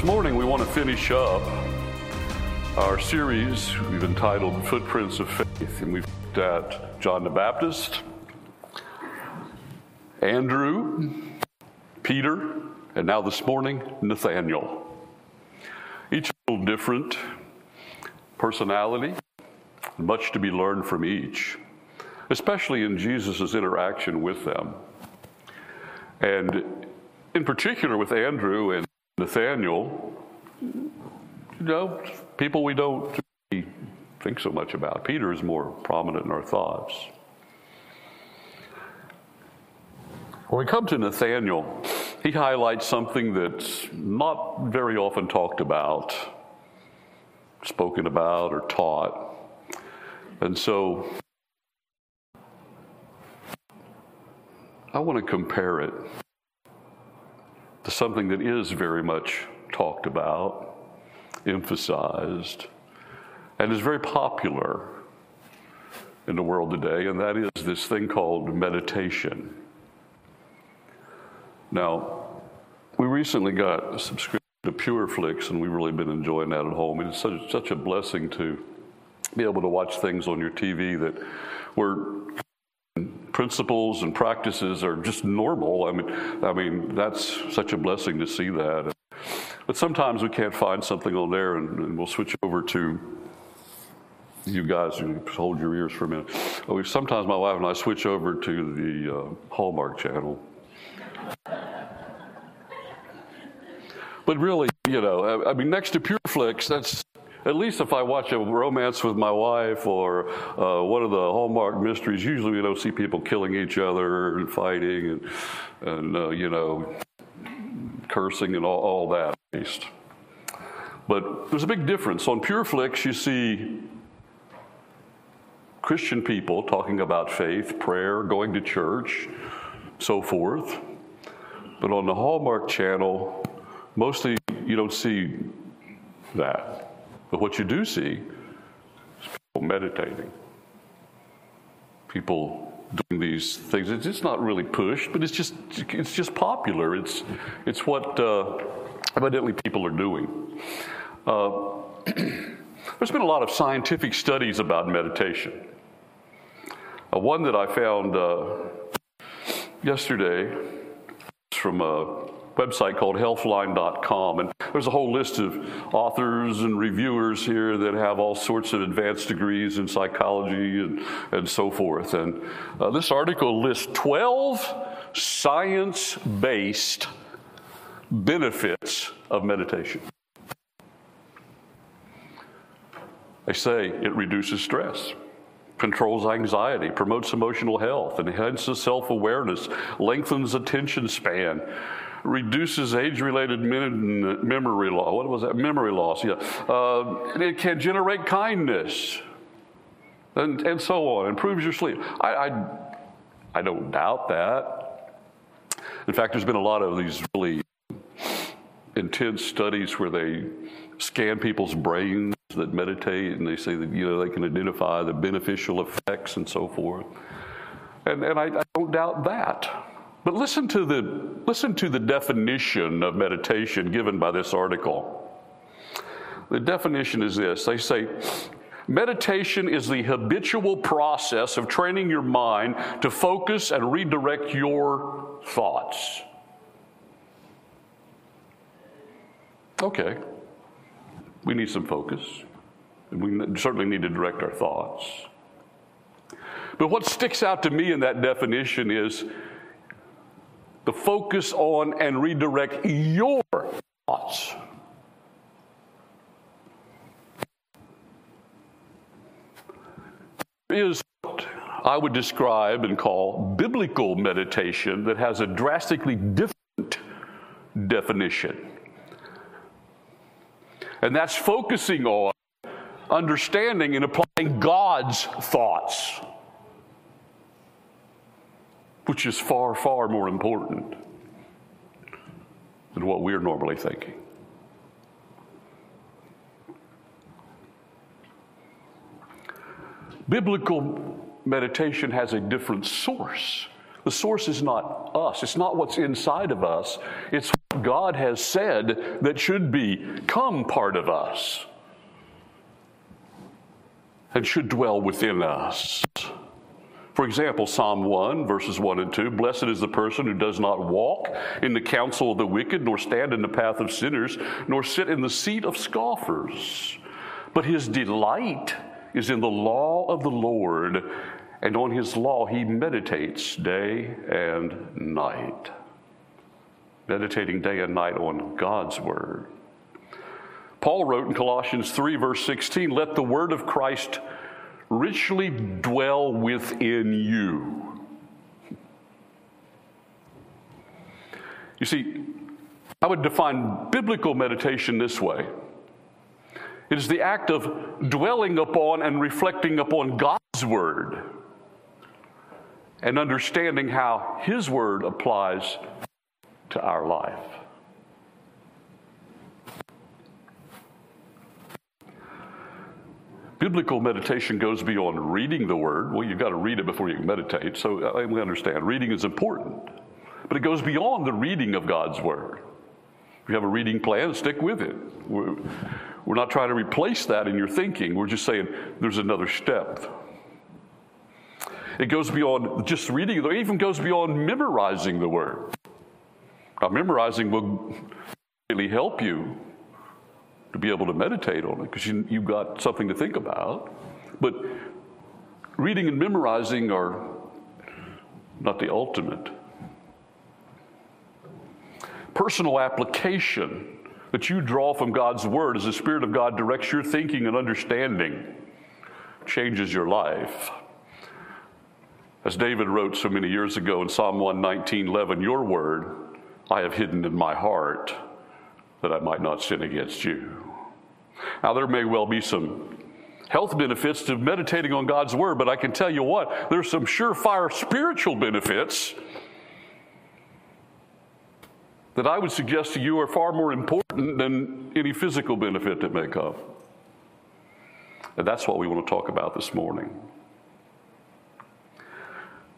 This morning we want to finish up our series we've entitled Footprints of Faith, and we've looked at John the Baptist, Andrew, Peter, and now this morning, Nathaniel. Each a little different personality, much to be learned from each, especially in Jesus' interaction with them. And in particular with Andrew and Nathaniel, people we don't really think so much about. Peter is more prominent in our thoughts. When we come to Nathaniel, he highlights something that's not very often talked about, spoken about, or taught. And so I want to compare it to something that is very much talked about, emphasized, and is very popular in the world today, and that is this thing called meditation. Now, we recently got a subscription to PureFlix, and we've really been enjoying that at home. It's such a blessing to be able to watch things on your TV that were principles and practices are just normal. I mean, that's such a blessing to see that. But sometimes we can't find something on there, and we'll switch over to you guys. You hold your ears for a minute. Sometimes my wife and I switch over to the Hallmark Channel. But really, next to PureFlix, that's at least if I watch a romance with my wife or one of the Hallmark mysteries, usually we don't see people killing each other and fighting and cursing and all that. At least. But there's a big difference. On PureFlix, you see Christian people talking about faith, prayer, going to church, so forth. But on the Hallmark Channel, mostly you don't see that. But what you do see is people meditating, people doing these things. It's not really pushed, but it's just popular. It's what evidently people are doing. There's been a lot of scientific studies about meditation. One that I found yesterday is from a website called healthline.com, and there's a whole list of authors and reviewers here that have all sorts of advanced degrees in psychology and so forth. And this article lists 12 science-based benefits of meditation. They say it reduces stress, controls anxiety, promotes emotional health, enhances self-awareness, lengthens attention span, reduces age-related memory loss. What was that? Memory loss, yeah. And it can generate kindness and so on. Improves your sleep. I don't doubt that. In fact, there's been a lot of these really intense studies where they scan people's brains that meditate, and they say that, they can identify the beneficial effects and so forth. And I don't doubt that. But listen to the definition of meditation given by this article. The definition is this. They say, meditation is the habitual process of training your mind to focus and redirect your thoughts. Okay. We need some focus. We certainly need to direct our thoughts. But what sticks out to me in that definition is the focus on and redirect your thoughts. There is what I would describe and call biblical meditation that has a drastically different definition. And that's focusing on understanding and applying God's thoughts, which is far, far more important than what we're normally thinking. Biblical meditation has a different source. The source is not us. It's not what's inside of us. It's God has said that should become part of us and should dwell within us. For example, Psalm 1, verses 1 and 2, "Blessed is the person who does not walk in the counsel of the wicked, nor stand in the path of sinners, nor sit in the seat of scoffers. But his delight is in the law of the Lord, and on his law he meditates day and night." Meditating day and night on God's word. Paul wrote in Colossians 3, verse 16, "Let the word of Christ richly dwell within you." You see, I would define biblical meditation this way. It is the act of dwelling upon and reflecting upon God's word and understanding how his word applies to our life. Biblical meditation goes beyond reading the word. Well, you've got to read it before you can meditate, so we understand reading is important. But it goes beyond the reading of God's word. If you have a reading plan, stick with it. We're not trying to replace that in your thinking. We're just saying there's another step. It goes beyond just reading. It even goes beyond memorizing the word. Now, memorizing will really help you to be able to meditate on it because you've got something to think about. But reading and memorizing are not the ultimate. Personal application that you draw from God's word as the Spirit of God directs your thinking and understanding changes your life. As David wrote so many years ago in Psalm 119:11, "Your word I have hidden in my heart, that I might not sin against you." Now, there may well be some health benefits to meditating on God's word, but I can tell you what, there's some surefire spiritual benefits that I would suggest to you are far more important than any physical benefit that may come. And that's what we want to talk about this morning.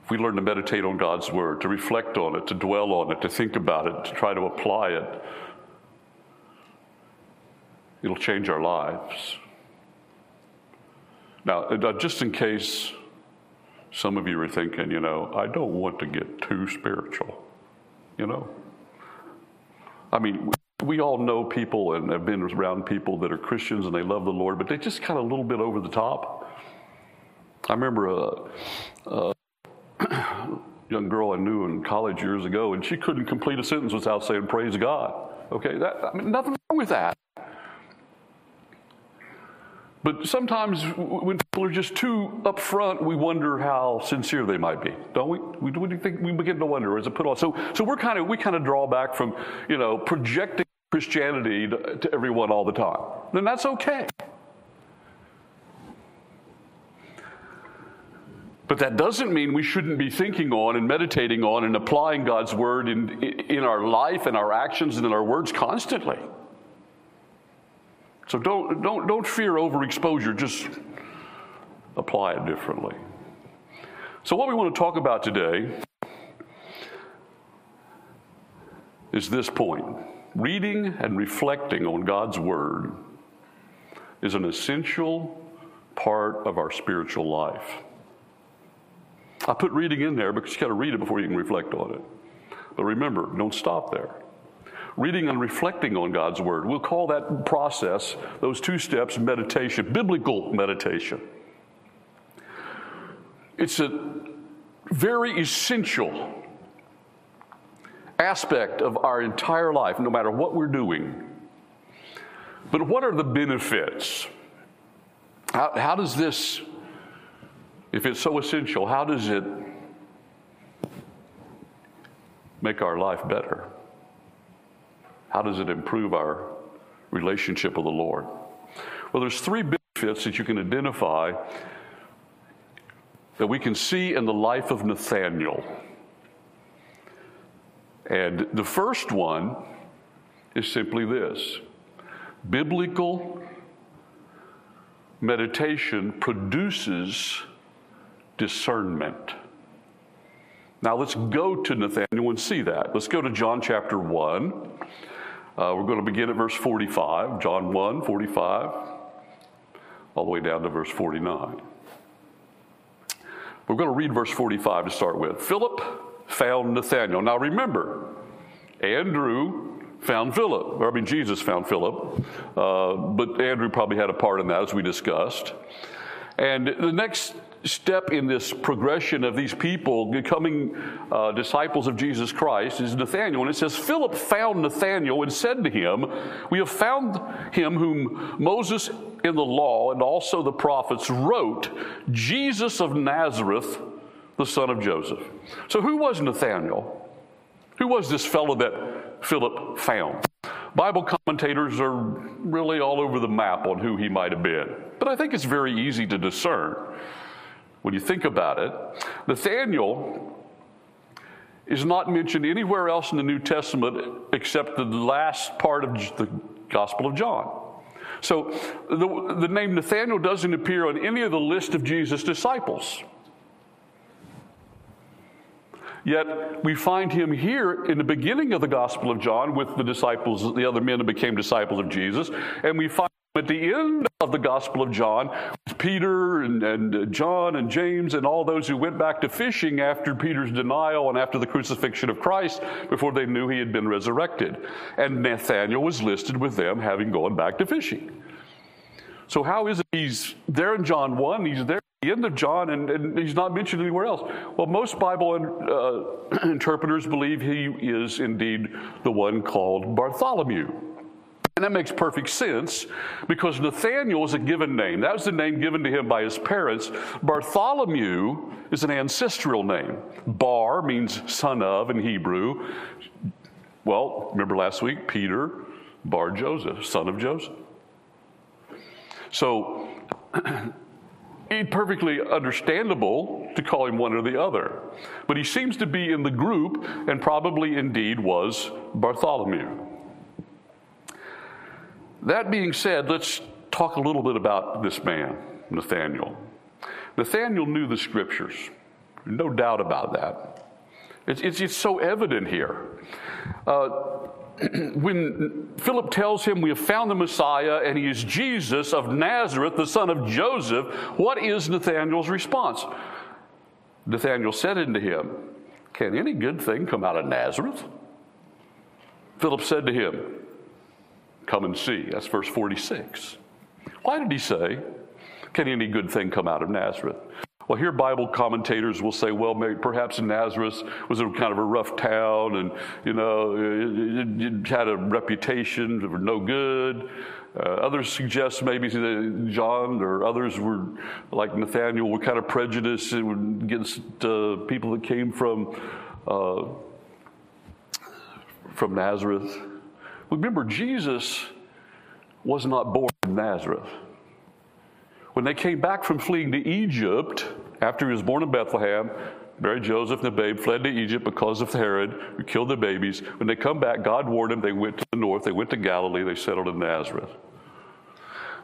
If we learn to meditate on God's word, to reflect on it, to dwell on it, to think about it, to try to apply it, it'll change our lives. Now, just in case some of you are thinking, I don't want to get too spiritual, I mean, we all know people and have been around people that are Christians and they love the Lord, but they just kind of a little bit over the top. I remember a young girl I knew in college years ago, and she couldn't complete a sentence without saying, "Praise God." Okay, nothing wrong with that. But sometimes when people are just too upfront, we wonder how sincere they might be, don't we? We think we begin to wonder, is it put on? So we kind of draw back from, projecting Christianity to everyone all the time. Then that's okay. But that doesn't mean we shouldn't be thinking on and meditating on and applying God's word in our life and our actions and in our words constantly. So don't fear overexposure, just apply it differently. So what we want to talk about today is this point. Reading and reflecting on God's word is an essential part of our spiritual life. I put reading in there because you got to read it before you can reflect on it. But remember, don't stop there. Reading and reflecting on God's word. We'll call that process, those two steps, meditation, biblical meditation. It's a very essential aspect of our entire life, no matter what we're doing. But what are the benefits? How does this, if it's so essential, how does it make our life better? How does it improve our relationship with the Lord? Well, there's three benefits that you can identify that we can see in the life of Nathaniel. And the first one is simply this. Biblical meditation produces discernment. Now let's go to Nathaniel and see that. Let's go to John chapter 1. We're going to begin at verse 45, John 1, 45, all the way down to verse 49. We're going to read verse 45 to start with. Philip found Nathaniel. Now remember, Andrew found Philip. Or I mean, Jesus found Philip, but Andrew probably had a part in that, as we discussed. And the next step in this progression of these people becoming disciples of Jesus Christ is Nathanael. And it says, Philip found Nathanael and said to him, "We have found him whom Moses in the law and also the prophets wrote, Jesus of Nazareth, the son of Joseph." So who was Nathanael? Who was this fellow that Philip found? Bible commentators are really all over the map on who he might have been, but I think it's very easy to discern. When you think about it, Nathaniel is not mentioned anywhere else in the New Testament except the last part of the Gospel of John. So the name Nathaniel doesn't appear on any of the list of Jesus' disciples. Yet we find him here in the beginning of the Gospel of John with the disciples, the other men who became disciples of Jesus, and we find at the end of the Gospel of John, Peter and John and James and all those who went back to fishing after Peter's denial and after the crucifixion of Christ before they knew he had been resurrected. And Nathanael was listed with them having gone back to fishing. So how is it he's there in John 1, he's there at the end of John, and he's not mentioned anywhere else? Well, most Bible interpreters believe he is indeed the one called Bartholomew. And that makes perfect sense because Nathaniel is a given name. That was the name given to him by his parents. Bartholomew is an ancestral name. Bar means son of in Hebrew. Well, remember last week, Peter, Bar Joseph, son of Joseph. So it's perfectly understandable to call him one or the other. But he seems to be in the group and probably indeed was Bartholomew. That being said, let's talk a little bit about this man, Nathanael. Nathanael knew the scriptures, no doubt about that. It's so evident here. When Philip tells him, "We have found the Messiah, and he is Jesus of Nazareth, the son of Joseph," what is Nathanael's response? Nathanael said unto him, "Can any good thing come out of Nazareth?" Philip said to him, "Come and see." That's verse 46. Why did he say, "Can any good thing come out of Nazareth"? Well, here Bible commentators will say, well, maybe perhaps Nazareth was a kind of a rough town and, you know, it had a reputation for no good. Others suggest maybe that John or others were, like Nathanael, were kind of prejudiced against people that came from Nazareth. Remember, Jesus was not born in Nazareth. When they came back from fleeing to Egypt, after he was born in Bethlehem, Mary, Joseph, and the babe fled to Egypt because of Herod, who killed the babies. When they come back, God warned them, they went to the north, they went to Galilee, they settled in Nazareth.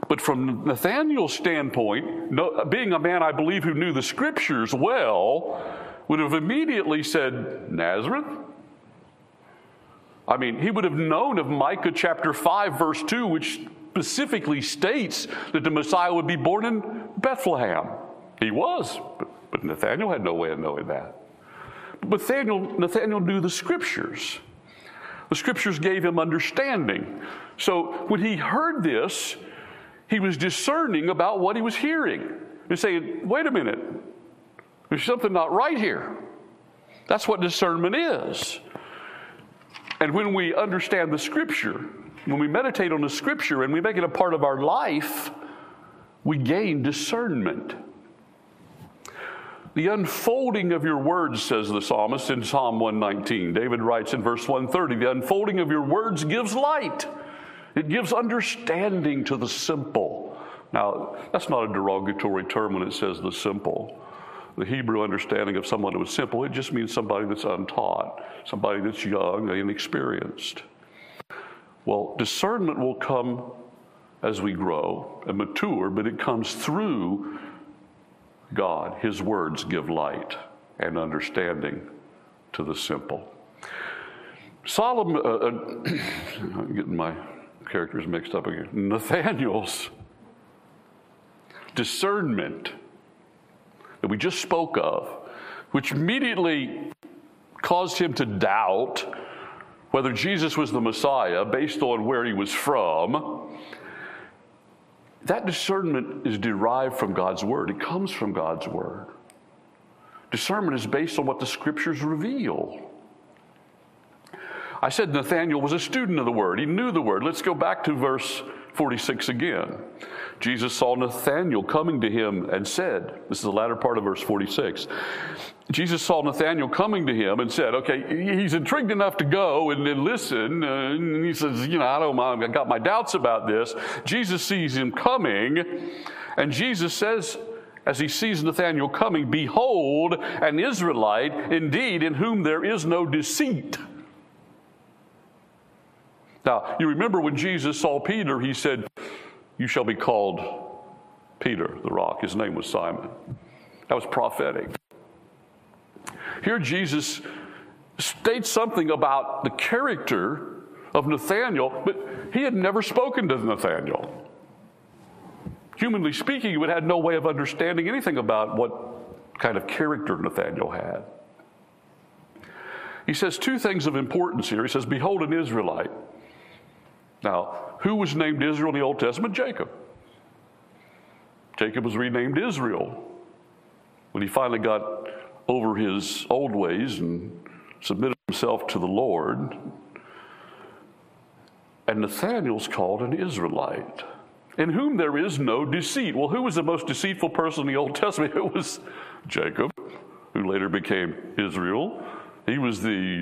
But from Nathanael's standpoint, being a man, I believe, who knew the scriptures well, would have immediately said, "Nazareth?" I mean, he would have known of Micah chapter 5, verse 2, which specifically states that the Messiah would be born in Bethlehem. He was, but Nathanael had no way of knowing that. But Nathanael knew the scriptures. The scriptures gave him understanding. So when he heard this, he was discerning about what he was hearing. He's saying, wait a minute, there's something not right here. That's what discernment is. And when we understand the scripture, when we meditate on the scripture and we make it a part of our life, we gain discernment. The unfolding of your words, says the psalmist in Psalm 119. David writes in verse 130, "The unfolding of your words gives light. It gives understanding to the simple." Now, that's not a derogatory term when it says the simple. The Hebrew understanding of someone who is simple, it just means somebody that's untaught, somebody that's young and inexperienced. Well, discernment will come as we grow and mature, but it comes through God. His words give light and understanding to the simple. Solomon, I'm getting my characters mixed up again. Nathaniel's discernment that we just spoke of, which immediately caused him to doubt whether Jesus was the Messiah based on where he was from, that discernment is derived from God's word. It comes from God's word. Discernment is based on what the scriptures reveal. I said Nathaniel was a student of the word. He knew the word. Let's go back to verse 46 again. Jesus saw Nathanael coming to him and said, this is the latter part of verse 46. Jesus saw Nathanael coming to him and said, okay, he's intrigued enough to go and then listen. And he says, you know, I got my doubts about this. Jesus sees him coming, and Jesus says, as he sees Nathanael coming, behold, an Israelite, indeed, in whom there is no deceit. Now, you remember when Jesus saw Peter, he said, you shall be called Peter the Rock. His name was Simon. That was prophetic. Here Jesus states something about the character of Nathanael, but he had never spoken to Nathanael. Humanly speaking, he would have had no way of understanding anything about what kind of character Nathanael had. He says two things of importance here. He says, behold, an Israelite. Now, who was named Israel in the Old Testament? Jacob. Jacob was renamed Israel when he finally got over his old ways and submitted himself to the Lord. And Nathanael's called an Israelite, in whom there is no deceit. Well, who was the most deceitful person in the Old Testament? It was Jacob, who later became Israel. He was the,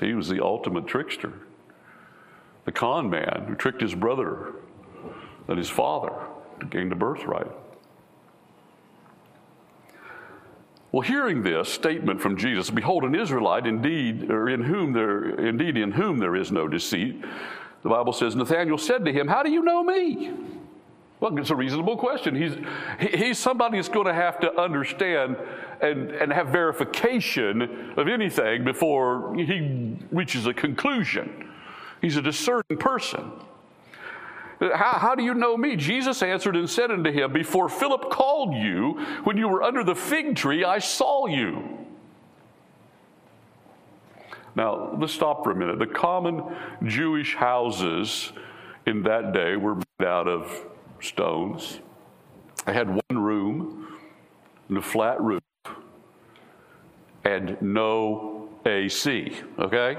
he was the ultimate trickster. The con man who tricked his brother and his father to gain the birthright. Well, hearing this statement from Jesus, behold, an Israelite, indeed in whom there is no deceit, the Bible says, Nathanael said to him, how do you know me? Well, it's a reasonable question. He's somebody that's going to have to understand and have verification of anything before he reaches a conclusion. He's a discerning person. How do you know me? Jesus answered and said unto him, before Philip called you, when you were under the fig tree, I saw you. Now, let's stop for a minute. The common Jewish houses in that day were made out of stones. They had one room and a flat roof and no AC, okay?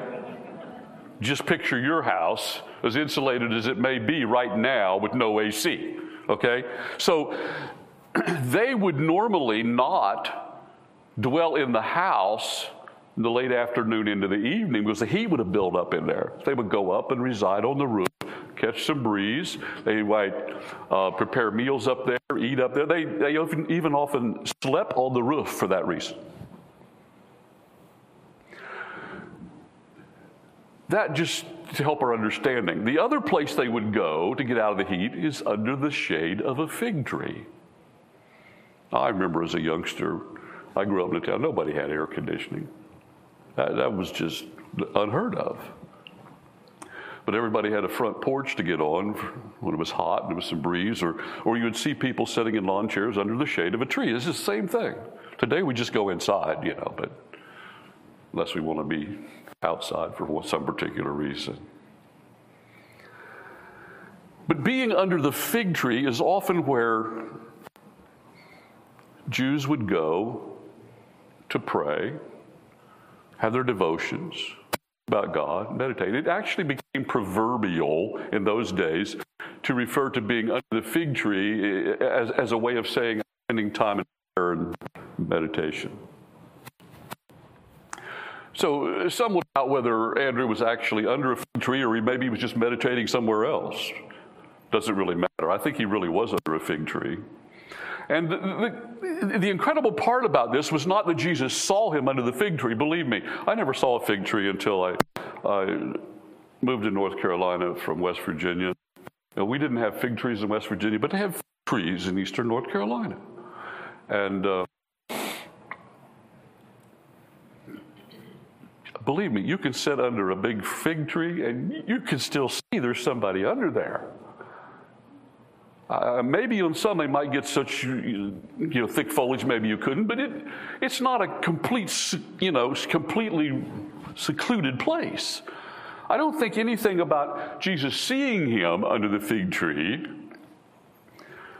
Just picture your house, as insulated as it may be right now, with no AC, okay? So they would normally not dwell in the house in the late afternoon into the evening because the heat would have built up in there. They would go up and reside on the roof, catch some breeze. They might prepare meals up there, eat up there. They often slept on the roof for that reason. That just to help our understanding. The other place they would go to get out of the heat is under the shade of a fig tree. I remember as a youngster, I grew up in a town, nobody had air conditioning. That was just unheard of. But everybody had a front porch to get on when it was hot and there was some breeze, or you would see people sitting in lawn chairs under the shade of a tree. It's the same thing. Today we just go inside, but unless we want to be outside for some particular reason. But being under the fig tree is often where Jews would go to pray, have their devotions about God, meditate. It actually became proverbial in those days to refer to being under the fig tree as a way of saying spending time in prayer and meditation. So some would doubt whether Andrew was actually under a fig tree or maybe he was just meditating somewhere else. Doesn't really matter. I think he really was under a fig tree. And the incredible part about this was not that Jesus saw him under the fig tree. Believe me, I never saw a fig tree until I moved to North Carolina from West Virginia. And we didn't have fig trees in West Virginia, but they have fig trees in eastern North Carolina. And Believe me, you can sit under a big fig tree and you can still see there's somebody under there. Maybe on Sunday might get such thick foliage, maybe you couldn't, but it's not a completely secluded place. I don't think anything about Jesus seeing him under the fig tree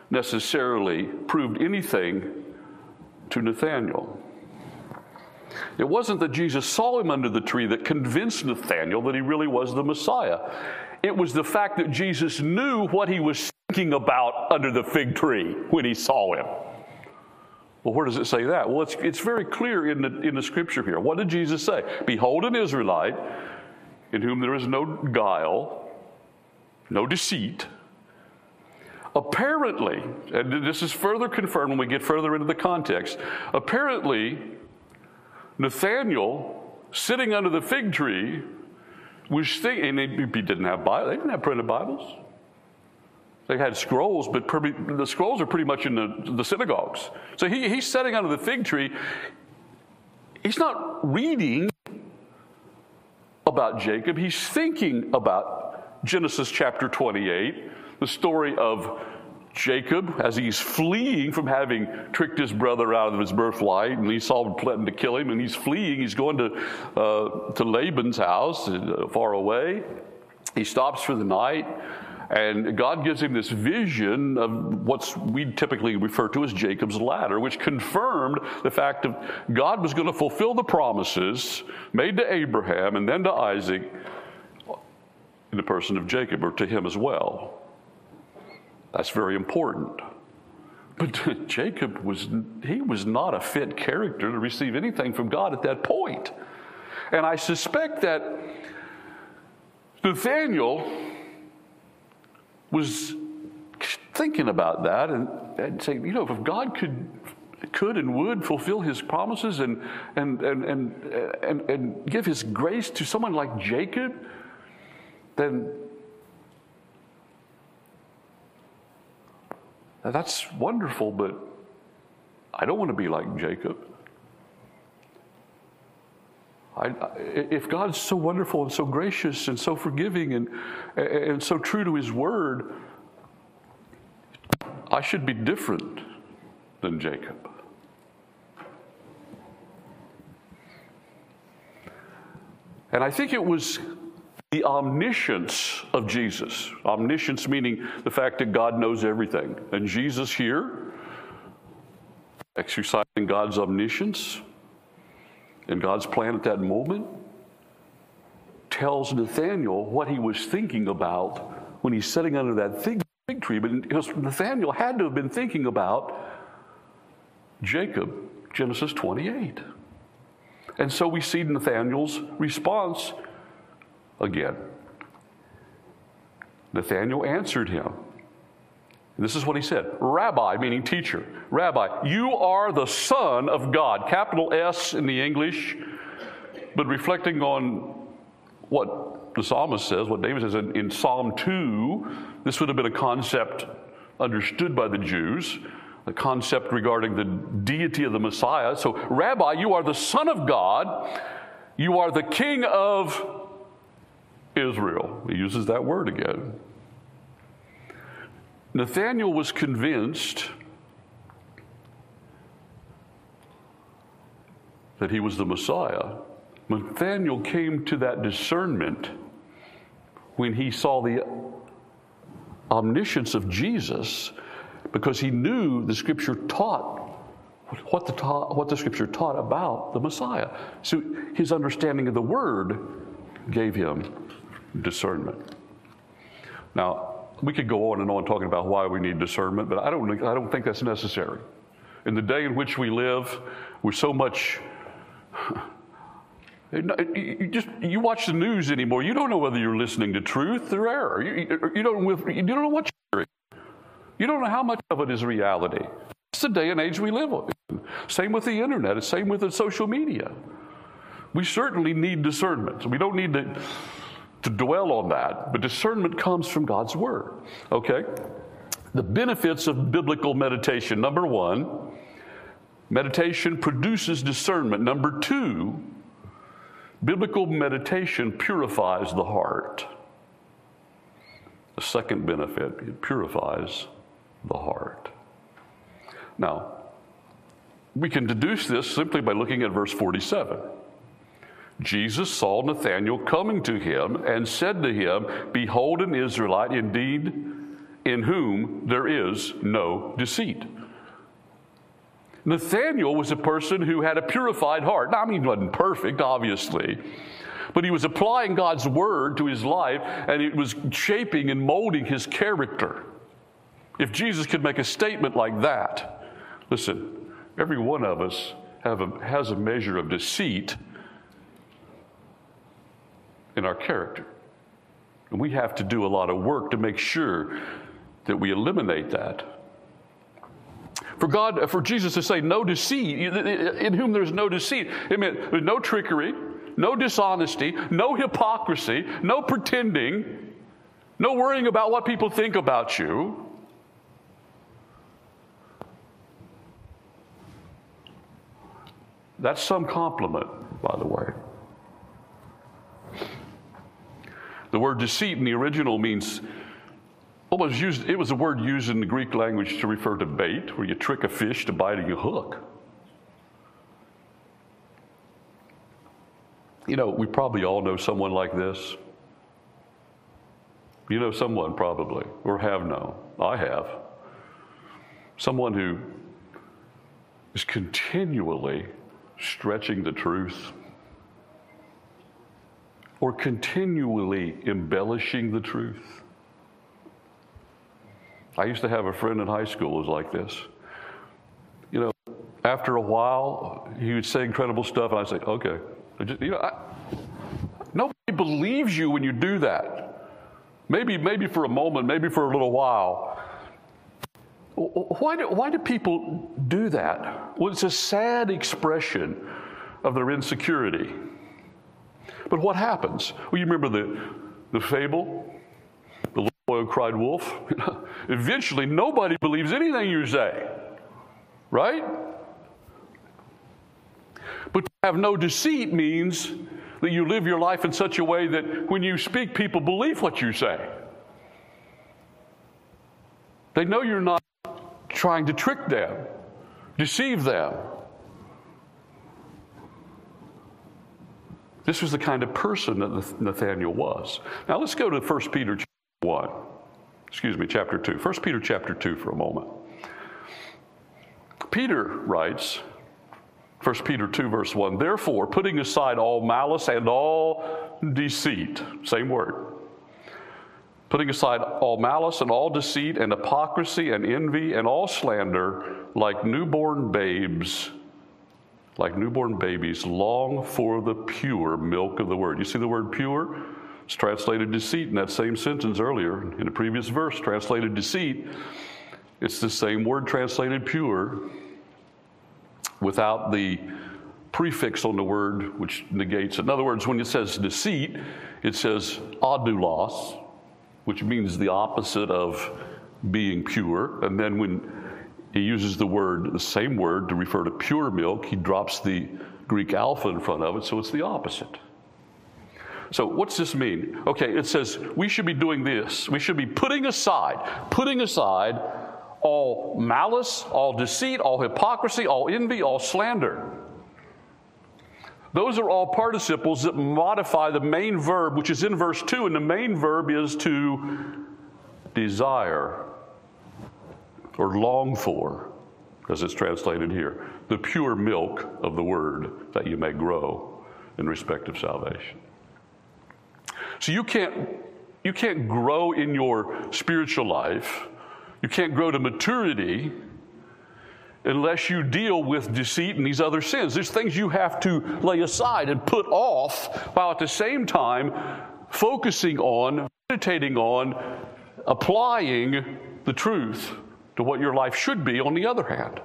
necessarily proved anything to Nathaniel. It wasn't that Jesus saw him under the tree that convinced Nathaniel that he really was the Messiah. It was the fact that Jesus knew what he was thinking about under the fig tree when he saw him. Well, where does it say that? Well, it's very clear in the scripture here. What did Jesus say? Behold, an Israelite in whom there is no guile, no deceit. Apparently, and this is further confirmed when we get further into the context, apparently Nathaniel, sitting under the fig tree, was thinking, and they didn't have Bibles. They didn't have printed Bibles. They had scrolls, but the scrolls are pretty much in the synagogues. So he's sitting under the fig tree. He's not reading about Jacob. He's thinking about Genesis chapter 28, the story of Jacob, as he's fleeing from having tricked his brother out of his birthright, and Esau threatened to kill him, and he's fleeing. He's going to Laban's house, far away. He stops for the night, and God gives him this vision of what we typically refer to as Jacob's ladder, which confirmed the fact that God was going to fulfill the promises made to Abraham and then to Isaac in the person of Jacob, or to him as well. That's very important. But Jacob was not a fit character to receive anything from God at that point. And I suspect that Nathaniel was thinking about that and saying, if God could and would fulfill his promises and give his grace to someone like Jacob, then now that's wonderful, but I don't want to be like Jacob. If God's so wonderful and so gracious and so forgiving and so true to his word, I should be different than Jacob. And I think it was the omniscience of Jesus. Omniscience meaning the fact that God knows everything. And Jesus here, exercising God's omniscience and God's plan at that moment, tells Nathaniel what he was thinking about when he's sitting under that fig tree. But Nathaniel had to have been thinking about Jacob, Genesis 28. And so we see Nathaniel's response again. Nathanael answered him. This is what he said. Rabbi, meaning teacher. Rabbi, you are the Son of God. Capital S in the English. But reflecting on what the psalmist says, what David says in Psalm 2, this would have been a concept understood by the Jews, the concept regarding the deity of the Messiah. So, Rabbi, you are the Son of God. You are the King of Israel. He uses that word again. Nathaniel was convinced that he was the Messiah. Nathaniel came to that discernment when he saw the omniscience of Jesus, because he knew the scripture taught what the scripture taught about the Messiah. So his understanding of the word gave him discernment. Now, we could go on and on talking about why we need discernment, but I don't think that's necessary. In the day in which we live, we're so much... You watch the news anymore, you don't know whether you're listening to truth or error. You don't know what you're hearing. You don't know how much of it is reality. It's the day and age we live in. Same with the internet. It's same with the social media. We certainly need discernment. So we don't need to dwell on that, but discernment comes from God's word, okay? The benefits of biblical meditation. Number one, meditation produces discernment. Number two, Biblical meditation purifies the heart. The second benefit, it purifies the heart. Now, we can deduce this simply by looking at verse 47. Jesus saw Nathanael coming to him and said to him, "Behold, an Israelite indeed, in whom there is no deceit." Nathanael was a person who had a purified heart. Now, I mean, he wasn't perfect, obviously, but he was applying God's word to his life, and it was shaping and molding his character. If Jesus could make a statement like that, listen, every one of us has a measure of deceit in our character. And we have to do a lot of work to make sure that we eliminate that. For Jesus to say no deceit, in whom there's no deceit, it meant no trickery, no dishonesty, no hypocrisy, no pretending, no worrying about what people think about you. That's some compliment, by the way. The word deceit in the original means it was a word used in the Greek language to refer to bait, where you trick a fish to biting a hook. You know, we probably all know someone like this. You know someone probably, or have known. I have. Someone who is continually stretching the truth, or continually embellishing the truth. I used to have a friend in high school who was like this. You know, after a while, he would say incredible stuff, and I'd say, okay. Nobody believes you when you do that. Maybe for a moment, maybe for a little while. Why do people do that? Well, it's a sad expression of their insecurity. But what happens? Well, you remember the fable? Boy cried wolf. Eventually, nobody believes anything you say, right? But to have no deceit means that you live your life in such a way that when you speak, people believe what you say. They know you're not trying to trick them, deceive them. This was the kind of person that Nathaniel was. Now, let's go to 1 Peter chapter 2. 1 Peter chapter 2 for a moment. Peter writes, 1 Peter 2 verse 1, "Therefore, putting aside all malice and all deceit," same word, "putting aside all malice and all deceit and hypocrisy and envy and all slander, like newborn babies, long for the pure milk of the word." You see the word pure? It's translated deceit in that same sentence earlier in the previous verse, translated deceit. It's the same word translated pure without the prefix on the word, which negates it. In other words, when it says deceit, it says adulos, which means the opposite of being pure. And then when he uses the same word to refer to pure milk, he drops the Greek alpha in front of it, so it's the opposite. So what's this mean? Okay, it says we should be doing this. We should be putting aside all malice, all deceit, all hypocrisy, all envy, all slander. Those are all participles that modify the main verb, which is in verse 2, and the main verb is to desire or long for, as it's translated here, the pure milk of the word that you may grow in respect of salvation. So you can't grow in your spiritual life. You can't grow to maturity unless you deal with deceit and these other sins. There's things you have to lay aside and put off, while at the same time focusing on, meditating on, applying the truth to what your life should be, on the other hand.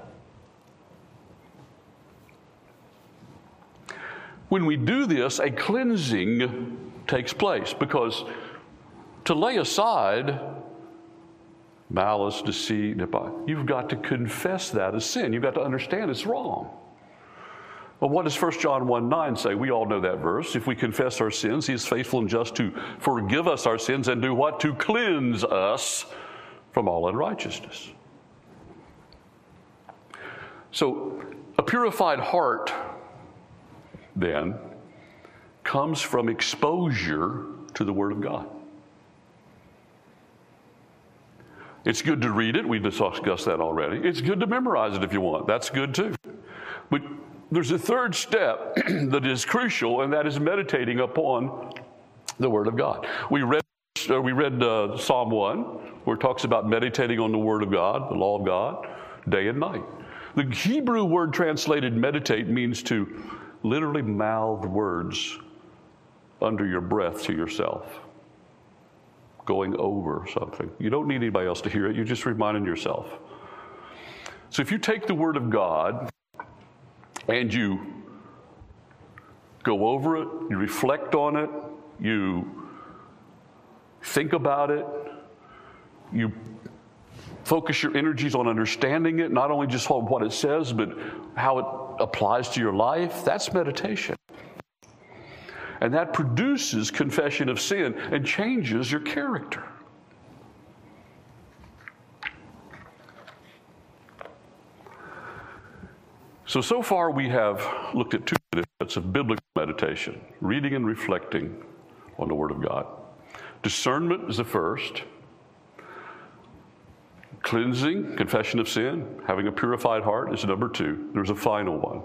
When we do this, a cleansing takes place, because to lay aside malice, deceit, you've got to confess that as sin. You've got to understand it's wrong. Well, what does 1 John 1:9 say? We all know that verse. If we confess our sins, he is faithful and just to forgive us our sins and do what? To cleanse us from all unrighteousness. So a purified heart, then, comes from exposure to the Word of God. It's good to read it. We've discussed that already. It's good to memorize it if you want. That's good too. But there's a third step that is crucial, and that is meditating upon the Word of God. We read Psalm 1, where it talks about meditating on the Word of God, the law of God, day and night. The Hebrew word translated meditate means to literally mouth words under your breath to yourself, going over something. You don't need anybody else to hear it. You're just reminding yourself. So if you take the Word of God and you go over it, you reflect on it, you think about it, you focus your energies on understanding it, not only just on what it says, but how it applies to your life. That's meditation. And that produces confession of sin and changes your character. So far we have looked at two benefits of biblical meditation, reading and reflecting on the Word of God. Discernment is the first. Cleansing, confession of sin, having a purified heart is number two. There's a final one.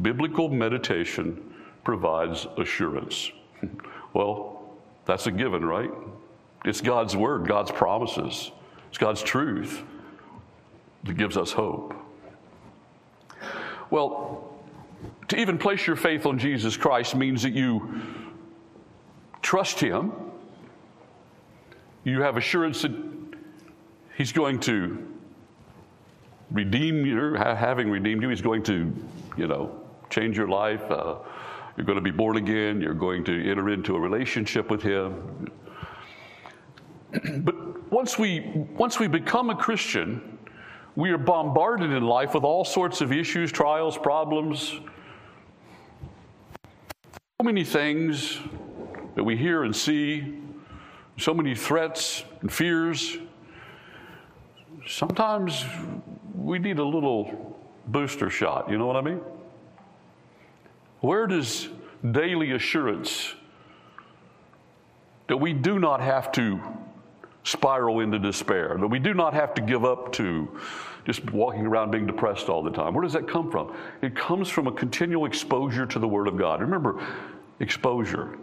Biblical meditation provides assurance. Well, that's a given, right? It's God's Word, God's promises. It's God's truth that gives us hope. Well, to even place your faith on Jesus Christ means that you trust Him. You have assurance that He's going to redeem you, having redeemed you, He's going to, change your life. You're going to be born again. You're going to enter into a relationship with Him. But once we become a Christian, we are bombarded in life with all sorts of issues, trials, problems. So many things that we hear and see, so many threats and fears. Sometimes we need a little booster shot, you know what I mean? Where does daily assurance that we do not have to spiral into despair, that we do not have to give up to just walking around being depressed all the time, where does that come from? It comes from a continual exposure to the Word of God. Remember, exposure.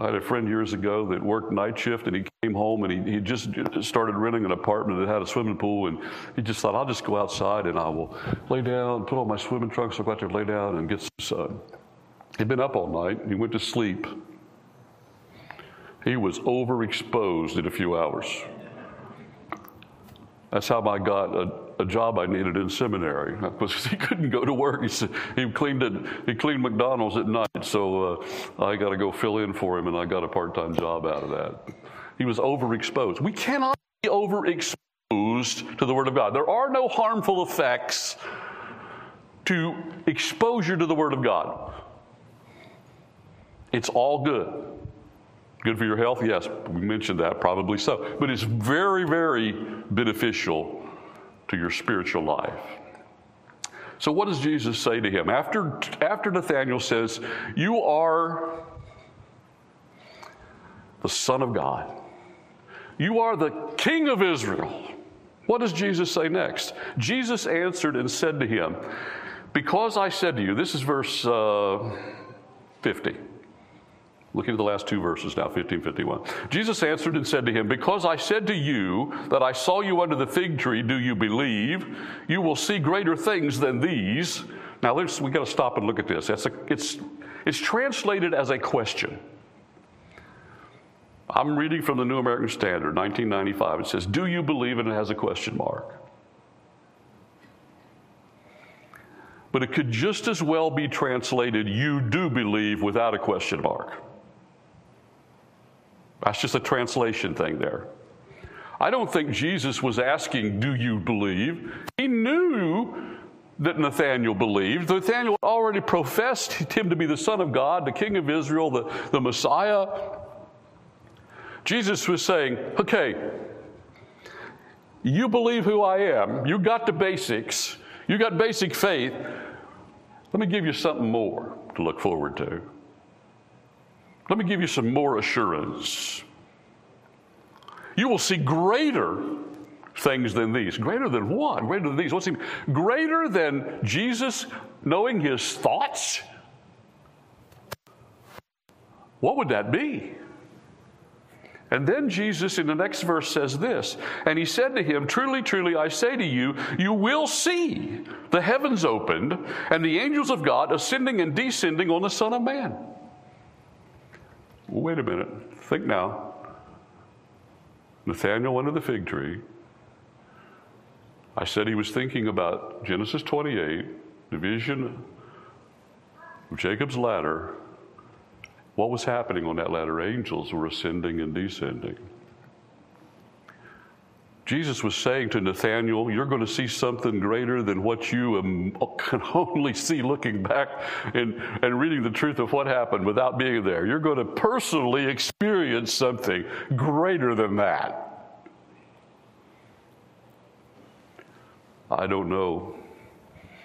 I had a friend years ago that worked night shift, and he came home and he just started renting an apartment that had a swimming pool, and he just thought, I'll just go outside and I will lay down, put on my swimming trunks, I'll go out there, lay down and get some sun. He'd been up all night and he went to sleep. He was overexposed in a few hours. That's how I got a job I needed in seminary, because he couldn't go to work. He said he cleaned McDonald's at night, so I got to go fill in for him, and I got a part-time job out of that. He was overexposed. We cannot be overexposed to the Word of God. There are no harmful effects to exposure to the Word of God. It's all good. Good for your health? Yes, we mentioned that, probably so. But it's very, very beneficial to your spiritual life. So what does Jesus say to him? After Nathaniel says, you are the Son of God. You are the King of Israel. What does Jesus say next? Jesus answered and said to him, because I said to you, this is verse 50. Look at the last two verses now, 15:51. Jesus answered and said to him, because I said to you that I saw you under the fig tree, do you believe? You will see greater things than these. Now, we've got to stop and look at this. It's translated as a question. I'm reading from the New American Standard, 1995. It says, do you believe? And it has a question mark. But it could just as well be translated, you do believe, without a question mark. That's just a translation thing there. I don't think Jesus was asking, do you believe? He knew that Nathaniel believed. Nathaniel already professed him to be the Son of God, the King of Israel, the Messiah. Jesus was saying, okay, you believe who I am. You got the basics. You got basic faith. Let me give you something more to look forward to. Let me give you some more assurance. You will see greater things than these. Greater than what? Greater than these. What's he mean? Greater than Jesus knowing his thoughts? What would that be? And then Jesus in the next verse says this, and he said to him, truly, truly, I say to you, you will see the heavens opened and the angels of God ascending and descending on the Son of Man. Wait a minute. Think now. Nathanael under the fig tree. I said he was thinking about Genesis 28, the vision of Jacob's ladder. What was happening on that ladder? Angels were ascending and descending. Jesus was saying to Nathanael, you're going to see something greater than what you can only see looking back and reading the truth of what happened without being there. You're going to personally experience something greater than that. I don't know.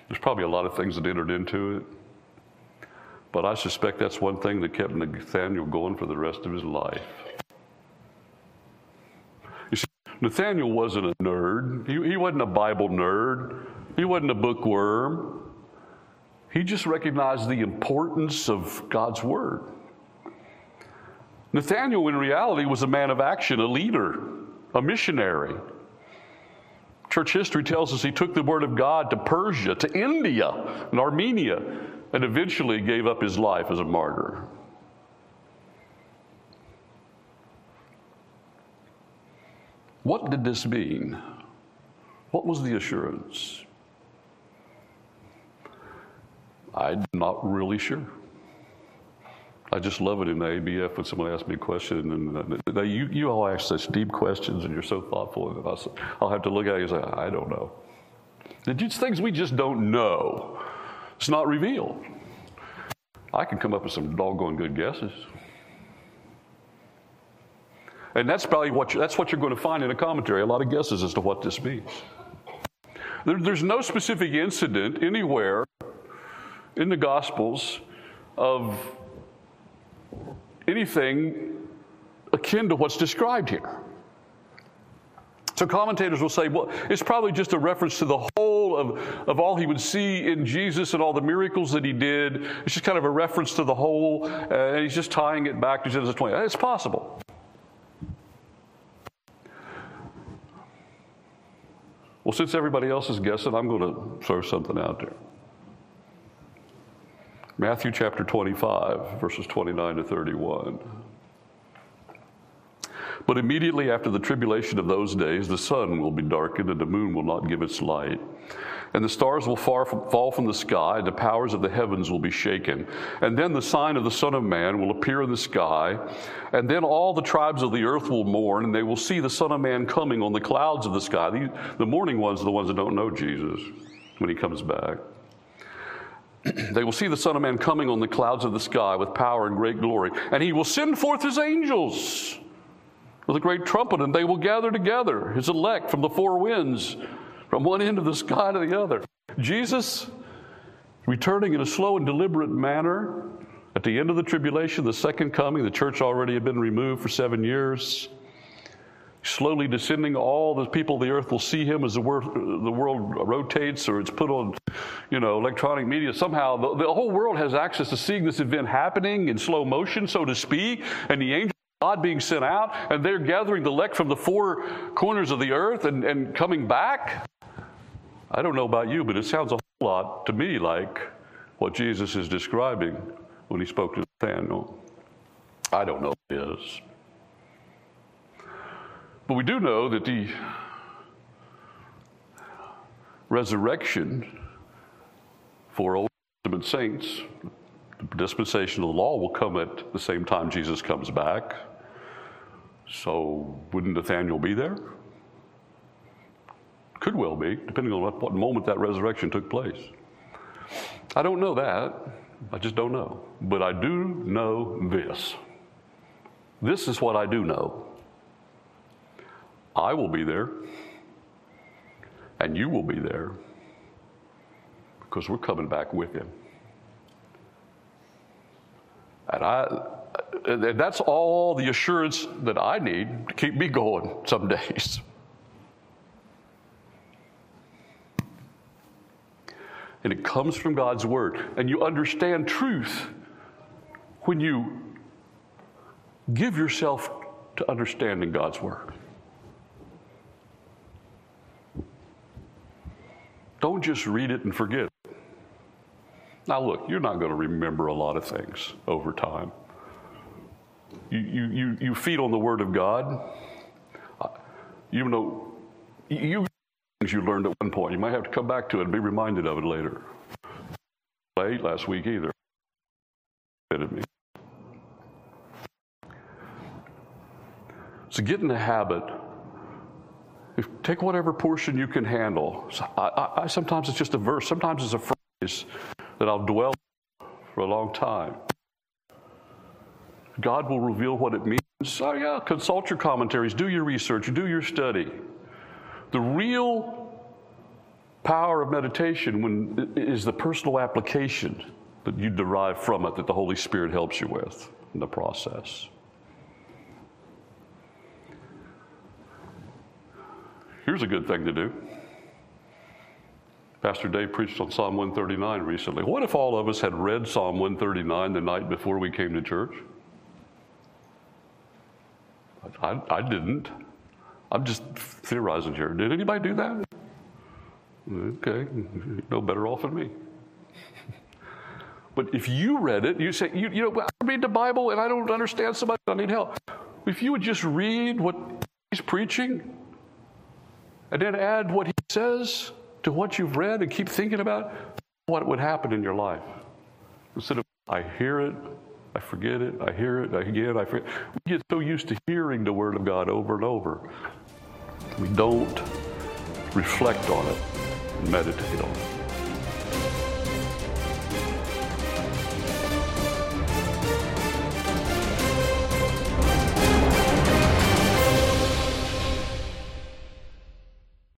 There's probably a lot of things that entered into it. But I suspect that's one thing that kept Nathaniel going for the rest of his life. You see, Nathaniel wasn't a nerd. He wasn't a Bible nerd. He wasn't a bookworm. He just recognized the importance of God's word. Nathaniel, in reality, was a man of action, a leader, a missionary. Church history tells us he took the word of God to Persia, to India, and Armenia, and eventually gave up his life as a martyr. What did this mean? What was the assurance? I'm not really sure. I just love it in the ABF when someone asks me a question, and now you all ask such deep questions, and you're so thoughtful. And I'll have to look at you and say, I don't know. There's things we just don't know. It's not revealed. I can come up with some doggone good guesses. And that's probably what you're going to find in a commentary, a lot of guesses as to what this means. There's no specific incident anywhere in the Gospels of anything akin to what's described here. So commentators will say, well, it's probably just a reference to the whole of all he would see in Jesus and all the miracles that he did. It's just kind of a reference to the whole, and he's just tying it back to Genesis 20. It's possible. Well, since everybody else is guessing, I'm going to throw something out there. Matthew chapter 25, verses 29 to 31. But immediately after the tribulation of those days, the sun will be darkened, and the moon will not give its light. And the stars will fall from the sky, and the powers of the heavens will be shaken. And then the sign of the Son of Man will appear in the sky, and then all the tribes of the earth will mourn, and they will see the Son of Man coming on the clouds of the sky. The mourning ones are the ones that don't know Jesus when he comes back. They will see the Son of Man coming on the clouds of the sky with power and great glory, and he will send forth his angels with a great trumpet, and they will gather together his elect from the four winds, from one end of the sky to the other. Jesus, returning in a slow and deliberate manner, at the end of the tribulation, the second coming, the church already had been removed for 7 years, slowly descending, all the people of the earth will see him as the world rotates, or it's put on, electronic media. Somehow the whole world has access to seeing this event happening in slow motion, so to speak, and the angels God being sent out, and they're gathering the elect from the four corners of the earth and coming back. I don't know about you, but it sounds a whole lot to me like what Jesus is describing when he spoke to Nathanael. I don't know what it is. But we do know that the resurrection for Old Testament saints, the dispensation of the law, will come at the same time Jesus comes back. So wouldn't Nathanael be there? Could well be, depending on what moment that resurrection took place. I don't know that. I just don't know. But I do know this. This is what I do know. I will be there, and you will be there, because we're coming back with him. And that's all the assurance that I need to keep me going some days. And it comes from God's word. And you understand truth when you give yourself to understanding God's word. Don't just read it and forget it. Now look, you're not going to remember a lot of things over time. You feed on the word of God. You know, you things you learned at one point. You might have to come back to it and be reminded of it later. I ate last week either. So get in the habit. Take whatever portion you can handle. So I sometimes it's just a verse. Sometimes it's a phrase that I'll dwell on for a long time. God will reveal what it means. So yeah, consult your commentaries. Do your research. Do your study. The real power of meditation is the personal application that you derive from it that the Holy Spirit helps you with in the process. Here's a good thing to do. Pastor Dave preached on Psalm 139 recently. What if all of us had read Psalm 139 the night before we came to church? I didn't. I'm just theorizing here. Did anybody do that? Okay, no better off than me. But if you read it, you say, you know, I read the Bible and I don't understand somebody, I need help. If you would just read what he's preaching and then add what he says to what you've read and keep thinking about what would happen in your life. Instead of, I hear it, I forget it, I hear it, again, I forget. We get so used to hearing the Word of God over and over. We don't reflect on it and meditate on it.